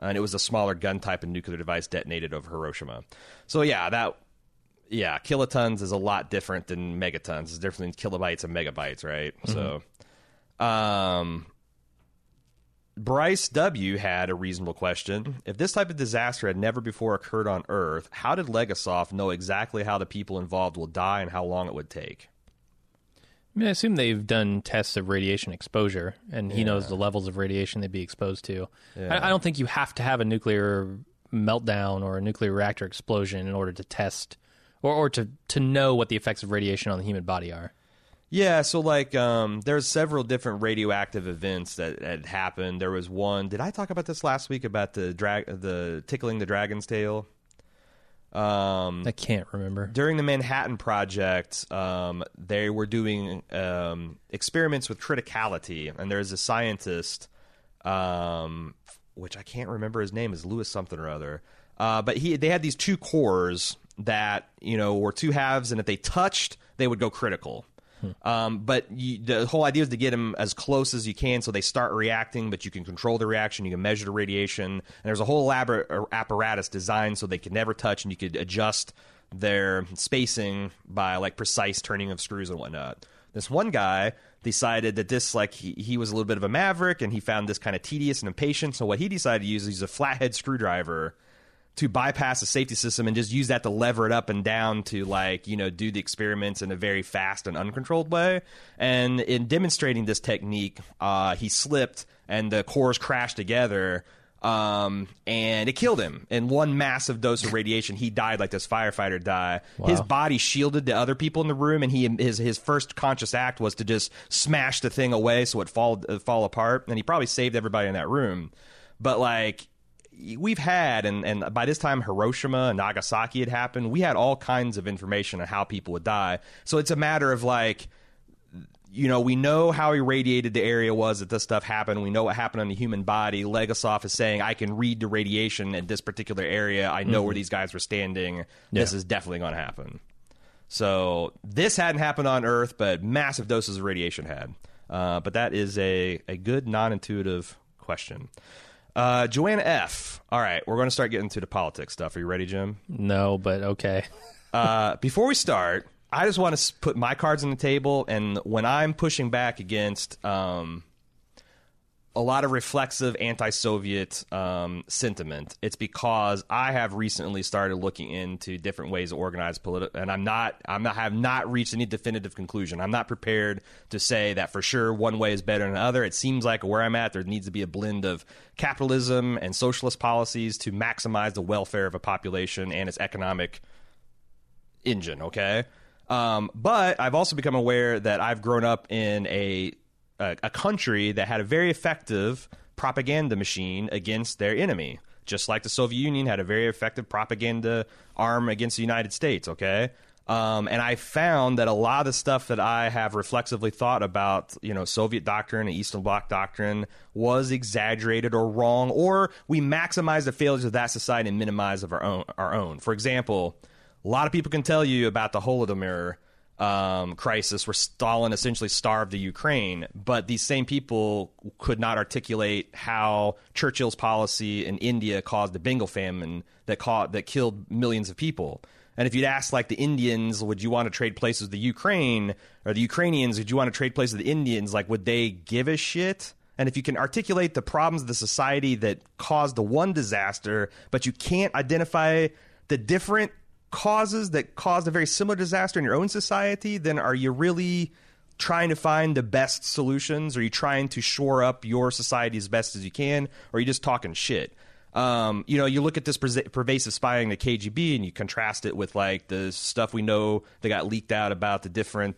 and it was a smaller gun type of nuclear device detonated over Hiroshima. So yeah, that Yeah, kilotons is a lot different than megatons. It's different than kilobytes and megabytes, right? Mm-hmm. So, Bryce W. had a reasonable question. If this type of disaster had never before occurred on Earth, how did Legasov know exactly how the people involved will die and how long it would take? I mean, I assume they've done tests of radiation exposure, and he knows the levels of radiation they'd be exposed to. Yeah. I don't think you have to have a nuclear meltdown or a nuclear reactor explosion in order to test or to know what the effects of radiation on the human body are. Yeah, so like there's several different radioactive events that had happened. There was one. Did I talk about this last week about the tickling the dragon's tail? I can't remember. During the Manhattan Project, they were doing experiments with criticality, and there's a scientist, which I can't remember his name, is Lewis something or other. But they had these two cores that were two halves, and if they touched, they would go critical. But the whole idea is to get them as close as you can so they start reacting, but you can control the reaction, you can measure the radiation, and there's a whole elaborate apparatus designed so they could never touch, and you could adjust their spacing by like precise turning of screws and whatnot. This one guy decided that this, like, he was a little bit of a maverick, and he found this kind of tedious and impatient, so what he decided to use is a flathead screwdriver to bypass the safety system and just use that to lever it up and down to, like, do the experiments in a very fast and uncontrolled way. And in demonstrating this technique, he slipped and the cores crashed together, and it killed him. In one massive dose of radiation, he died like this firefighter died. Wow. His body shielded to other people in the room, and his first conscious act was to just smash the thing away so it fall apart. And he probably saved everybody in that room. But, like, we've had, and by this time Hiroshima and Nagasaki had happened, we had all kinds of information on how people would die. So it's a matter of, like, we know how irradiated the area was that this stuff happened. We know what happened on the human body. Legasov is saying, I can read the radiation at this particular area. I know where these guys were standing. Yeah. This is definitely going to happen. So this hadn't happened on Earth, but massive doses of radiation had. But that is a good, non-intuitive question. Joanna F. All right, we're going to start getting to the politics stuff. Are you ready, Jim? No, but okay. Before we start, I just want to put my cards on the table. And when I'm pushing back against a lot of reflexive anti-Soviet sentiment, it's because I have recently started looking into different ways to organize political, and I have not reached any definitive conclusion. I'm not prepared to say that for sure one way is better than the other. It seems like where I'm at, there needs to be a blend of capitalism and socialist policies to maximize the welfare of a population and its economic engine, okay? But I've also become aware that I've grown up in a country that had a very effective propaganda machine against their enemy, just like the Soviet Union had a very effective propaganda arm against the United States, okay? And I found that a lot of the stuff that I have reflexively thought about, Soviet doctrine and Eastern Bloc doctrine was exaggerated or wrong, or we maximize the failures of that society and minimize of our own. For example, a lot of people can tell you about the Holodomor crisis where Stalin essentially starved the Ukraine, but these same people could not articulate how Churchill's policy in India caused the Bengal famine that killed millions of people. And if you'd asked, like, the Indians, would you want to trade places with the Ukraine, or the Ukrainians, would you want to trade places with the Indians, like, would they give a shit? And if you can articulate the problems of the society that caused the one disaster, but you can't identify the different causes that caused a very similar disaster in your own society, then are you really trying to find the best solutions? Are you trying to shore up your society as best as you can? Or are you just talking shit? You look at this pervasive spying, the KGB, and you contrast it with, like, the stuff we know that got leaked out about the different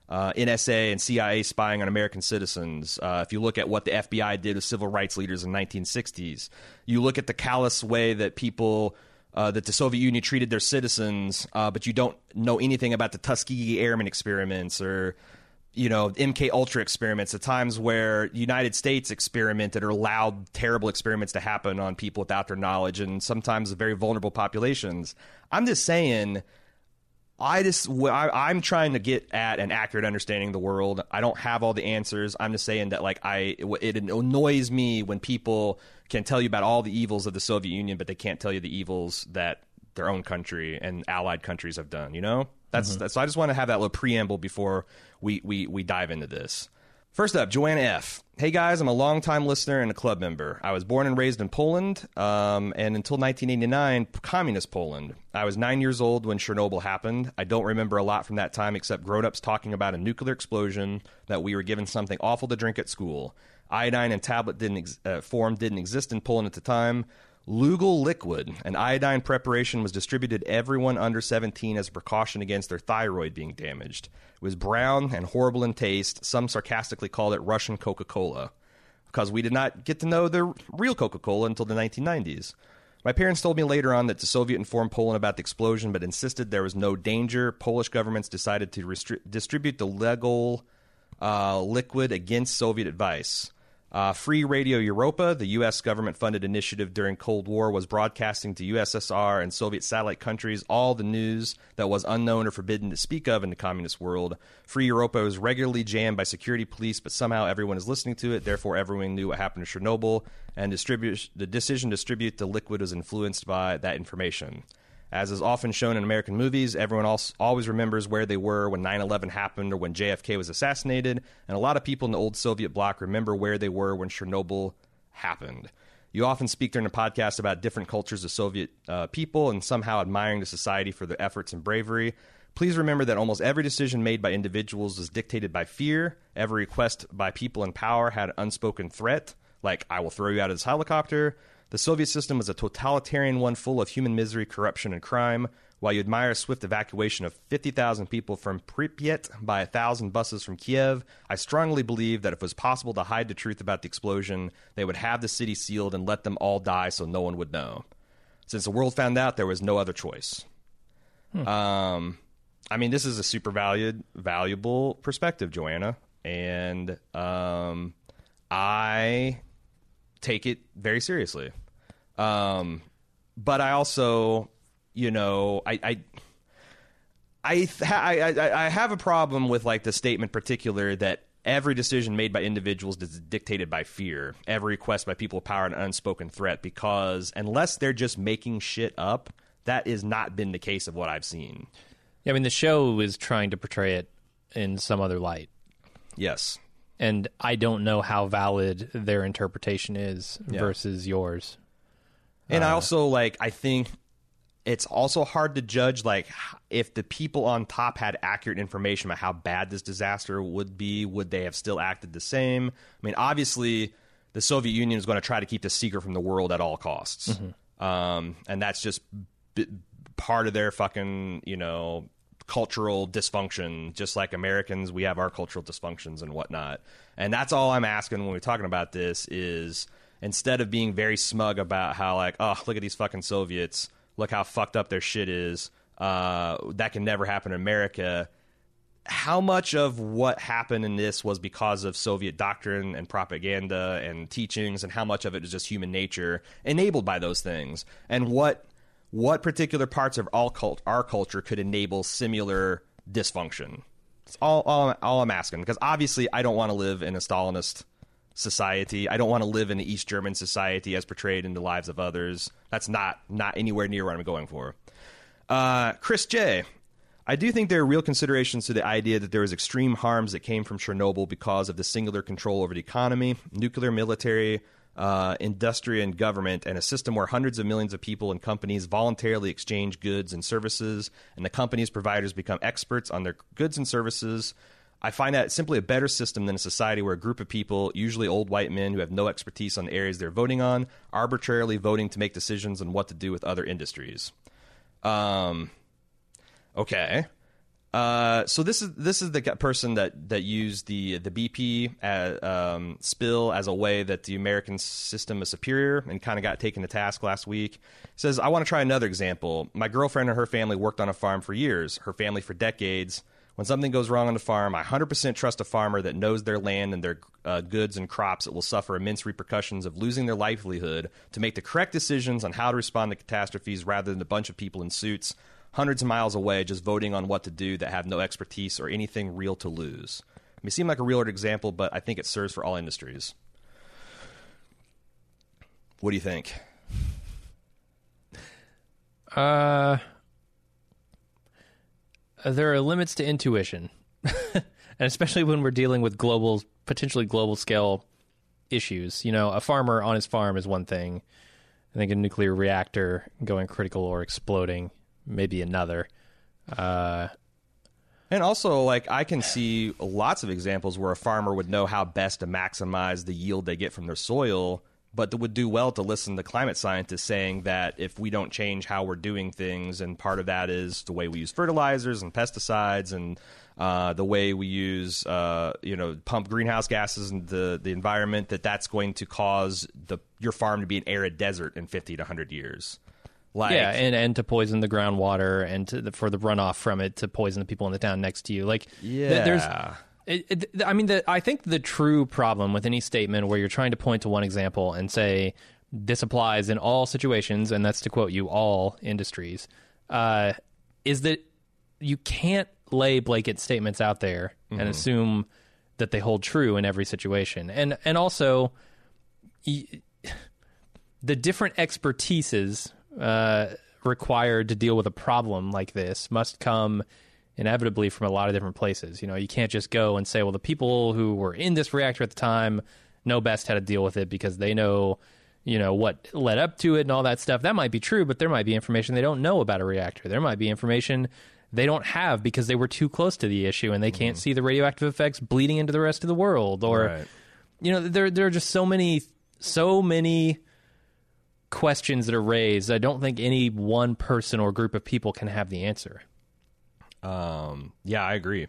NSA and CIA spying on American citizens. If you look at what the FBI did with civil rights leaders in the 1960s, you look at the callous way that people... that the Soviet Union treated their citizens, but you don't know anything about the Tuskegee Airmen experiments or, MK Ultra experiments, the times where United States experimented or allowed terrible experiments to happen on people without their knowledge and sometimes very vulnerable populations. I'm just saying, I'm trying to get at an accurate understanding of the world. I don't have all the answers. I'm just saying that, like, it annoys me when people can tell you about all the evils of the Soviet Union, but they can't tell you the evils that their own country and allied countries have done, you know? That's so I just want to have that little preamble before we dive into this. First up, Joanne F. Hey, guys, I'm a longtime listener and a club member. I was born and raised in Poland, and until 1989, communist Poland. I was 9 years old when Chernobyl happened. I don't remember a lot from that time except grown-ups talking about a nuclear explosion, that we were given something awful to drink at school. Iodine and tablet didn't exist in Poland at the time. Lugal liquid, an iodine preparation, was distributed to everyone under 17 as a precaution against their thyroid being damaged. It was brown and horrible in taste. Some sarcastically called it Russian Coca-Cola, because we did not get to know the real Coca-Cola until the 1990s. My parents told me later on that the Soviet informed Poland about the explosion, but insisted there was no danger. Polish governments decided to distribute the legal liquid against Soviet advice. Free Radio Europa, the U.S. government-funded initiative during Cold War, was broadcasting to USSR and Soviet satellite countries all the news that was unknown or forbidden to speak of in the communist world. Free Europa was regularly jammed by security police, but somehow everyone is listening to it. Therefore, everyone knew what happened to Chernobyl, and the decision to distribute the liquid was influenced by that information. As is often shown in American movies, everyone always remembers where they were when 9/11 happened or when JFK was assassinated, and a lot of people in the old Soviet bloc remember where they were when Chernobyl happened. You often speak during the podcast about different cultures of Soviet people and somehow admiring the society for their efforts and bravery. Please remember that almost every decision made by individuals was dictated by fear. Every request by people in power had an unspoken threat, like, I will throw you out of this helicopter. The Soviet system was a totalitarian one full of human misery, corruption, and crime. While you admire a swift evacuation of 50,000 people from Pripyat by 1,000 buses from Kiev, I strongly believe that if it was possible to hide the truth about the explosion, they would have the city sealed and let them all die so no one would know. Since the world found out, there was no other choice. I mean, this is a super valuable perspective, Joanna. And I take it very seriously. But I also, you know, I have a problem with, like, the statement particular that every decision made by individuals is dictated by fear, every request by people of power an unspoken threat, because unless they're just making shit up, that has not been the case of what I've seen. Yeah, I mean, the show is trying to portray it in some other light. Yes. And I don't know how valid their interpretation is versus yours. And I also, like, I think it's also hard to judge, like, if the people on top had accurate information about how bad this disaster would be, would they have still acted the same? I mean, obviously, the Soviet Union is going to try to keep this secret from the world at all costs. Mm-hmm. And that's just part of their fucking, you know, cultural dysfunction. Just like Americans, we have our cultural dysfunctions and whatnot. And that's all I'm asking when we're talking about this is, instead of being very smug about how, like, oh, look at these fucking Soviets, look how fucked up their shit is, that can never happen in America, how much of what happened in this was because of Soviet doctrine and propaganda and teachings, and how much of it is just human nature enabled by those things, and what particular parts of our culture could enable similar dysfunction? It's all I'm asking, because obviously I don't want to live in a Stalinist society. I don't want to live in an East German society as portrayed in The Lives of Others. That's not anywhere near what I'm going for. Chris J., I do think there are real considerations to the idea that there was extreme harms that came from Chernobyl because of the singular control over the economy, nuclear, military, industry, and government, and a system where hundreds of millions of people and companies voluntarily exchange goods and services, and the company's providers become experts on their goods and services. I find that simply a better system than a society where a group of people, usually old white men who have no expertise on the areas they're voting on, arbitrarily voting to make decisions on what to do with other industries. Okay. So this is the person that used the BP spill as a way that the American system is superior, and kind of got taken to task last week. It says, I want to try another example. My girlfriend and her family worked on a farm for years, her family for decades. When something goes wrong on the farm, I 100% trust a farmer that knows their land and their goods and crops that will suffer immense repercussions of losing their livelihood, to make the correct decisions on how to respond to catastrophes, rather than a bunch of people in suits hundreds of miles away just voting on what to do, that have no expertise or anything real to lose. It may seem like a real-world example, but I think it serves for all industries. What do you think? There are limits to intuition, and especially when we're dealing with global, potentially global scale issues. You know, a farmer on his farm is one thing. I think a nuclear reactor going critical or exploding may be another. And also, like, I can see lots of examples where a farmer would know how best to maximize the yield they get from their soil, but would do well to listen to climate scientists saying that if we don't change how we're doing things, and part of that is the way we use fertilizers and pesticides and the way we use, pump greenhouse gases into the environment, that's going to cause your farm to be an arid desert in 50 to 100 years. Like, yeah, and to poison the groundwater and for the runoff from it to poison the people in the town next to you. Like, yeah. I think the true problem with any statement where you're trying to point to one example and say this applies in all situations, and that's to quote you, all industries, is that you can't lay blanket statements out there and assume that they hold true in every situation. And also, the different expertises required to deal with a problem like this must come inevitably from a lot of different places. You know, you can't just go and say, well, the people who were in this reactor at the time know best how to deal with it because they know, you know, what led up to it and all that stuff. That might be true, but there might be information they don't know about a reactor. There might be information they don't have because they were too close to the issue and they can't see the radioactive effects bleeding into the rest of the world. Or, you know, there are just so many questions that are raised. I don't think any one person or group of people can have the answer. Yeah, I agree.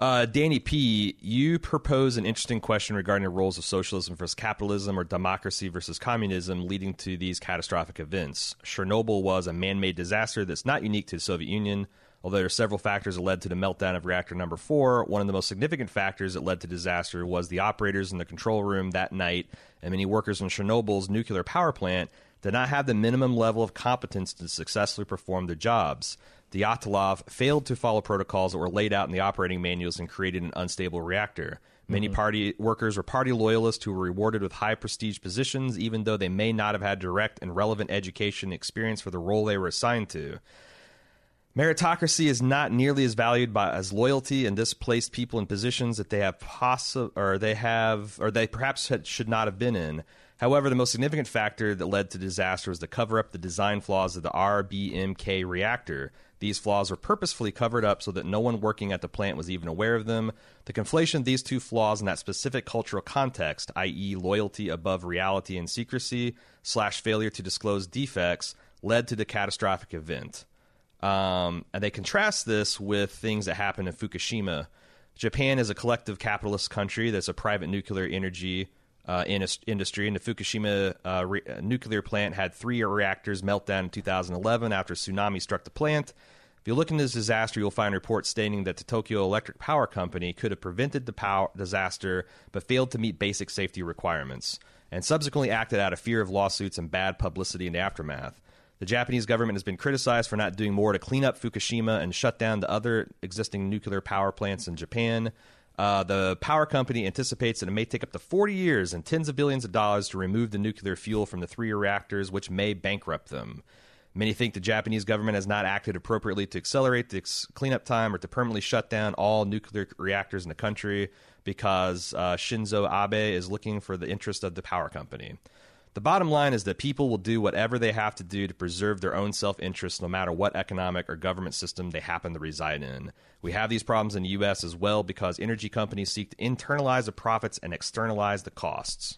Danny P, you propose an interesting question regarding the roles of socialism versus capitalism or democracy versus communism leading to these catastrophic events. Chernobyl was a man-made disaster that's not unique to the Soviet Union, although there are several factors that led to the meltdown of reactor number 4. One of the most significant factors that led to disaster was the operators in the control room that night, and many workers in Chernobyl's nuclear power plant did not have the minimum level of competence to successfully perform their jobs. Dyatlov failed to follow protocols that were laid out in the operating manuals and created an unstable reactor. Many party workers were party loyalists who were rewarded with high prestige positions, even though they may not have had direct and relevant education and experience for the role they were assigned to. Meritocracy is not nearly as valued as loyalty, and this placed people in positions that they perhaps should not have been in. However, the most significant factor that led to disaster was to cover up the design flaws of the RBMK reactor. These flaws were purposefully covered up so that no one working at the plant was even aware of them. The conflation of these two flaws in that specific cultural context, i.e. loyalty above reality and secrecy, / failure to disclose defects, led to the catastrophic event. And they contrast this with things that happened in Fukushima. Japan is a collective capitalist country that's a private nuclear energy industry, and the Fukushima nuclear plant had 3 reactors melt down in 2011 after a tsunami struck the plant. If you look into this disaster, you'll find reports stating that the Tokyo Electric Power Company could have prevented the power disaster but failed to meet basic safety requirements and subsequently acted out of fear of lawsuits and bad publicity in the aftermath. The Japanese government has been criticized for not doing more to clean up Fukushima and shut down the other existing nuclear power plants in Japan. The power company anticipates that it may take up to 40 years and tens of billions of dollars to remove the nuclear fuel from the 3 reactors, which may bankrupt them. Many think the Japanese government has not acted appropriately to accelerate the cleanup time or to permanently shut down all nuclear reactors in the country because Shinzo Abe is looking for the interest of the power company. The bottom line is that people will do whatever they have to do to preserve their own self-interest no matter what economic or government system they happen to reside in. We have these problems in the U.S. as well because energy companies seek to internalize the profits and externalize the costs.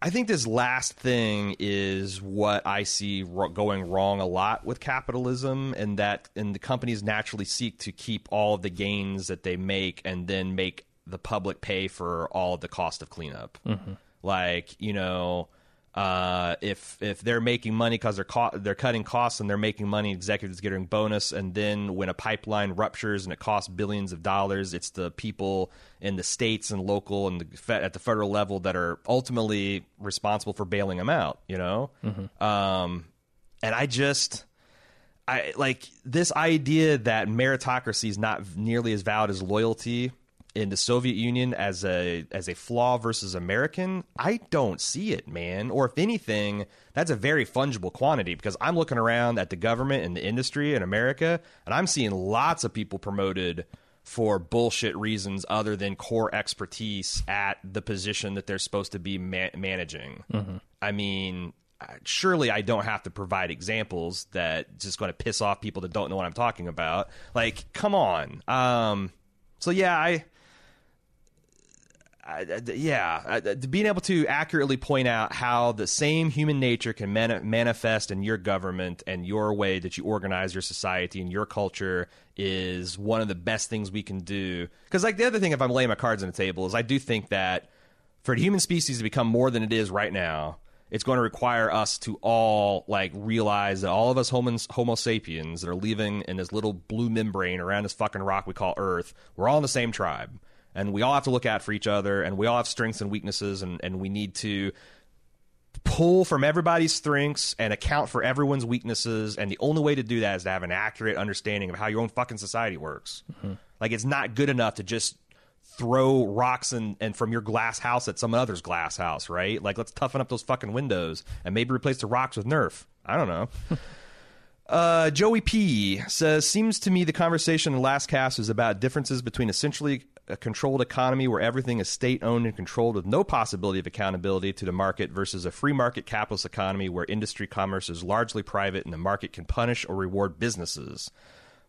I think this last thing is what I see going wrong a lot with capitalism, and that the companies naturally seek to keep all of the gains that they make and then make the public pay for all of the cost of cleanup. Mm-hmm. Like, you know, if they're making money because they're cutting costs and they're making money, executives getting bonus, and then when a pipeline ruptures and it costs billions of dollars, it's the people in the states and local and at the federal level that are ultimately responsible for bailing them out, you know? Mm-hmm. I like this idea that meritocracy is not nearly as valid as loyalty in the Soviet Union as a flaw versus American, I don't see it, man. Or if anything, that's a very fungible quantity, because I'm looking around at the government and the industry in America, and I'm seeing lots of people promoted for bullshit reasons other than core expertise at the position that they're supposed to be managing. Mm-hmm. I mean, surely I don't have to provide examples that just going to piss off people that don't know what I'm talking about. Like, come on. So yeah, being able to accurately point out how the same human nature can manifest in your government and your way that you organize your society and your culture is one of the best things we can do. Because, like, the other thing, if I'm laying my cards on the table, is I do think that for the human species to become more than it is right now, it's going to require us to all, like, realize that all of us homo sapiens that are living in this little blue membrane around this fucking rock we call Earth, we're all in the same tribe. And we all have to look out for each other, and we all have strengths and weaknesses, and we need to pull from everybody's strengths and account for everyone's weaknesses. And the only way to do that is to have an accurate understanding of how your own fucking society works. Mm-hmm. Like, it's not good enough to just throw rocks and from your glass house at some other's glass house, right? Like, let's toughen up those fucking windows and maybe replace the rocks with Nerf. I don't know. Joey P says, seems to me the conversation in the last cast is about differences between essentially a controlled economy where everything is state-owned and controlled with no possibility of accountability to the market versus a free market capitalist economy where industry commerce is largely private and the market can punish or reward businesses,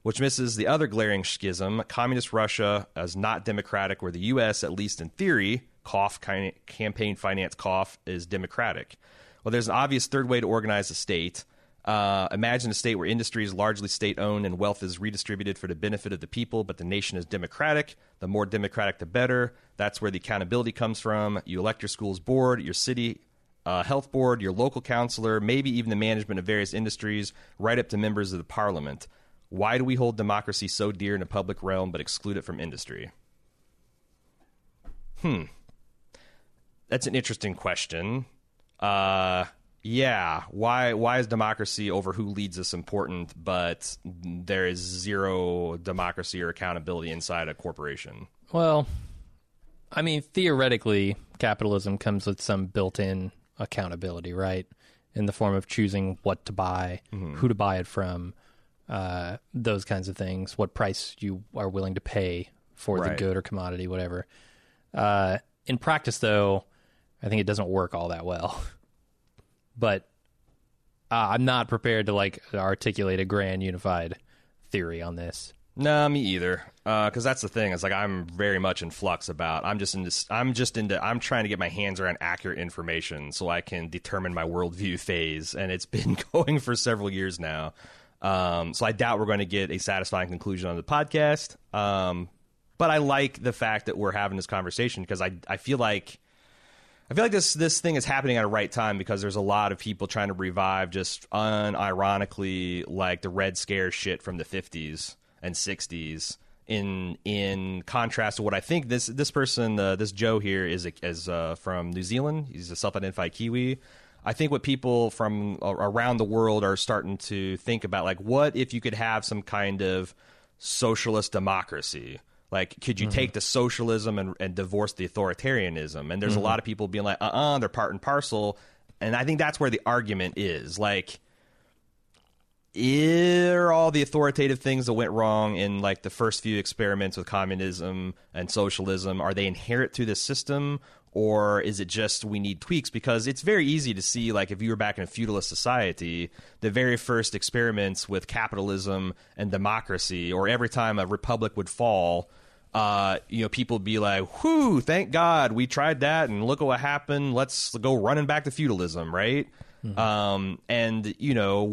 which misses the other glaring schism. Communist Russia is not democratic, where the U.S., at least in theory, campaign finance cough, is democratic. Well, there's an obvious third way to organize a state. Imagine a state where industry is largely state-owned and wealth is redistributed for the benefit of the people, but the nation is democratic. The more democratic, the better. That's where the accountability comes from. You elect your school's board, your city health board, your local councilor, maybe even the management of various industries, right up to members of the parliament. Why do we hold democracy so dear in the public realm but exclude it from industry? That's an interesting question. Yeah, why is democracy over who leads us important, but there is zero democracy or accountability inside a corporation? Well, I mean, theoretically, capitalism comes with some built-in accountability, right? In the form of choosing what to buy, who to buy it from, those kinds of things, what price you are willing to pay for the good or commodity, whatever. In practice, though, I think it doesn't work all that well. But I'm not prepared to, like, articulate a grand unified theory on this. No, me either. Because that's the thing. It's like I'm very much in flux about. I'm trying to get my hands around accurate information so I can determine my worldview phase, and it's been going for several years now. So I doubt we're going to get a satisfying conclusion on the podcast. But I like the fact that we're having this conversation, because I feel like this thing is happening at a right time, because there's a lot of people trying to revive just unironically, like, the Red Scare shit from the 50s and 60s in contrast to what I think this person, this Joe here, is from New Zealand. He's a self-identified Kiwi. I think what people from around the world are starting to think about, like, what if you could have some kind of socialist democracy? Like, could you take the socialism and divorce the authoritarianism? And there's a lot of people being like, they're part and parcel. And I think that's where the argument is. Like, are all the authoritative things that went wrong in, like, the first few experiments with communism and socialism, are they inherent to this system? Or is it just we need tweaks? Because it's very easy to see, like, if you were back in a feudalist society, the very first experiments with capitalism and democracy, or every time a republic would fall, people would be like, whoo, thank God we tried that, and look at what happened. Let's go running back to feudalism, right? Mm-hmm. And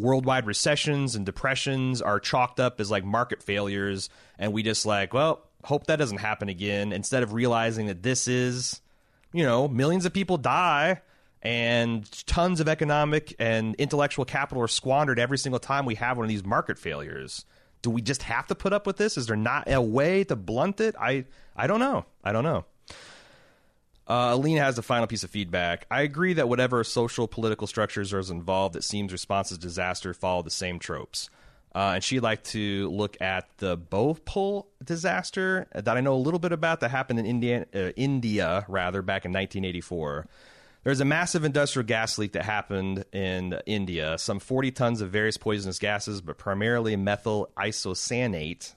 worldwide recessions and depressions are chalked up as, like, market failures, and we just, like, well, hope that doesn't happen again, instead of realizing that this is... millions of people die and tons of economic and intellectual capital are squandered every single time we have one of these market failures. Do we just have to put up with this? Is there not a way to blunt it? I don't know. Aline has the final piece of feedback. I agree that whatever social political structures are involved, it seems responses to disaster follow the same tropes. And she'd like to look at the Bhopal disaster that I know a little bit about that happened in India, back in 1984. There's a massive industrial gas leak that happened in India, some 40 tons of various poisonous gases, but primarily methyl isocyanate,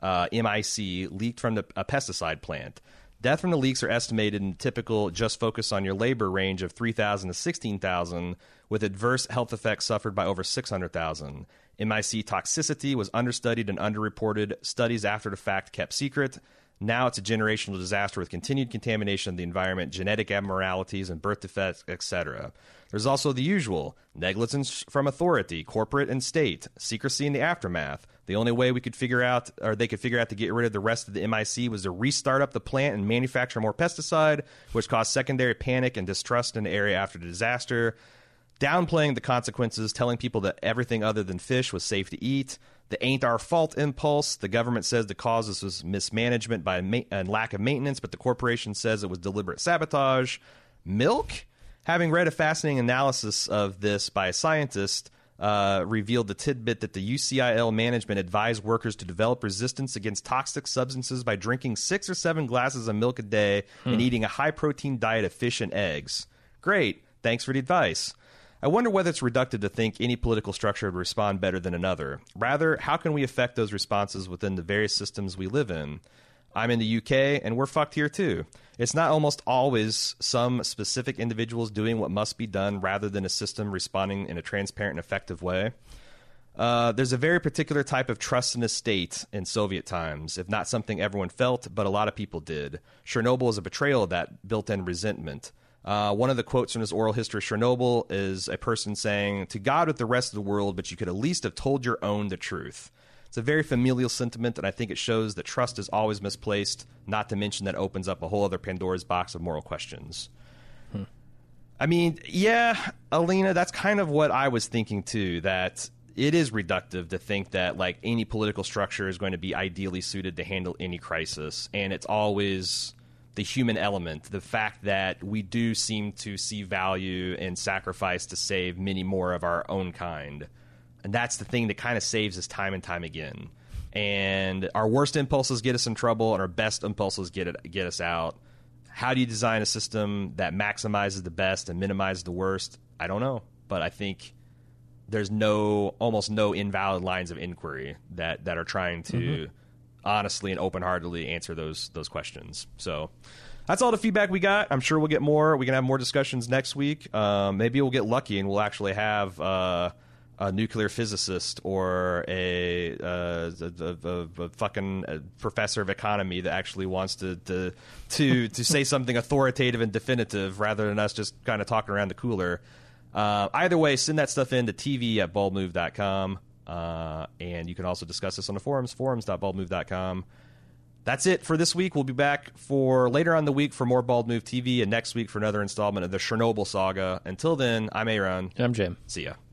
MIC, leaked from a pesticide plant. Death from the leaks are estimated in the typical just focus on your labor range of 3,000 to 16,000, with adverse health effects suffered by over 600,000. MIC toxicity was understudied and underreported, studies after the fact kept secret. Now it's a generational disaster with continued contamination of the environment, genetic abnormalities, and birth defects, etc. There's also the usual negligence from authority, corporate and state, secrecy in the aftermath. The only way we could figure out, or they could figure out to get rid of the rest of the MIC, was to restart up the plant and manufacture more pesticide, which caused secondary panic and distrust in the area after the disaster. Downplaying the consequences, telling people that everything other than fish was safe to eat. The ain't our fault impulse. The government says the cause of this was mismanagement by and lack of maintenance, but the corporation says it was deliberate sabotage. Milk? Having read a fascinating analysis of this by a scientist, revealed the tidbit that the UCIL management advised workers to develop resistance against toxic substances by drinking 6 or 7 glasses of milk a day and eating a high-protein diet of fish and eggs. Great. Thanks for the advice. I wonder whether it's reductive to think any political structure would respond better than another. Rather, how can we affect those responses within the various systems we live in? I'm in the UK, and we're fucked here, too. It's not almost always some specific individuals doing what must be done rather than a system responding in a transparent and effective way. There's a very particular type of trust in the state in Soviet times, if not something everyone felt, but a lot of people did. Chernobyl is a betrayal of that built-in resentment. One of the quotes from this oral history of Chernobyl is a person saying, "To God with the rest of the world, but you could at least have told your own the truth." It's a very familial sentiment, and I think it shows that trust is always misplaced, not to mention that opens up a whole other Pandora's box of moral questions. I mean, yeah, Alina, that's kind of what I was thinking, too, that it is reductive to think that like any political structure is going to be ideally suited to handle any crisis, and it's always the human element, the fact that we do seem to see value and sacrifice to save many more of our own kind. And that's the thing that kind of saves us time and time again. And our worst impulses get us in trouble, and our best impulses get us out. How do you design a system that maximizes the best and minimizes the worst? I don't know. But I think there's almost no invalid lines of inquiry that are trying to honestly and open-heartedly answer those questions. So that's all the feedback we got. I'm sure we'll get more. We can have more discussions next week. Maybe we'll get lucky and we'll actually have a nuclear physicist or a fucking professor of economy that actually wants to say something authoritative and definitive rather than us just kind of talking around the cooler. Either way, send that stuff in to tv@baldmove.com. And you can also discuss this on the forums.baldmove.com. That's it for this week. We'll be back for later on the week for more Bald Move TV, and next week for another installment of the Chernobyl saga. Until then, I'm Aaron. And I'm Jim. See ya.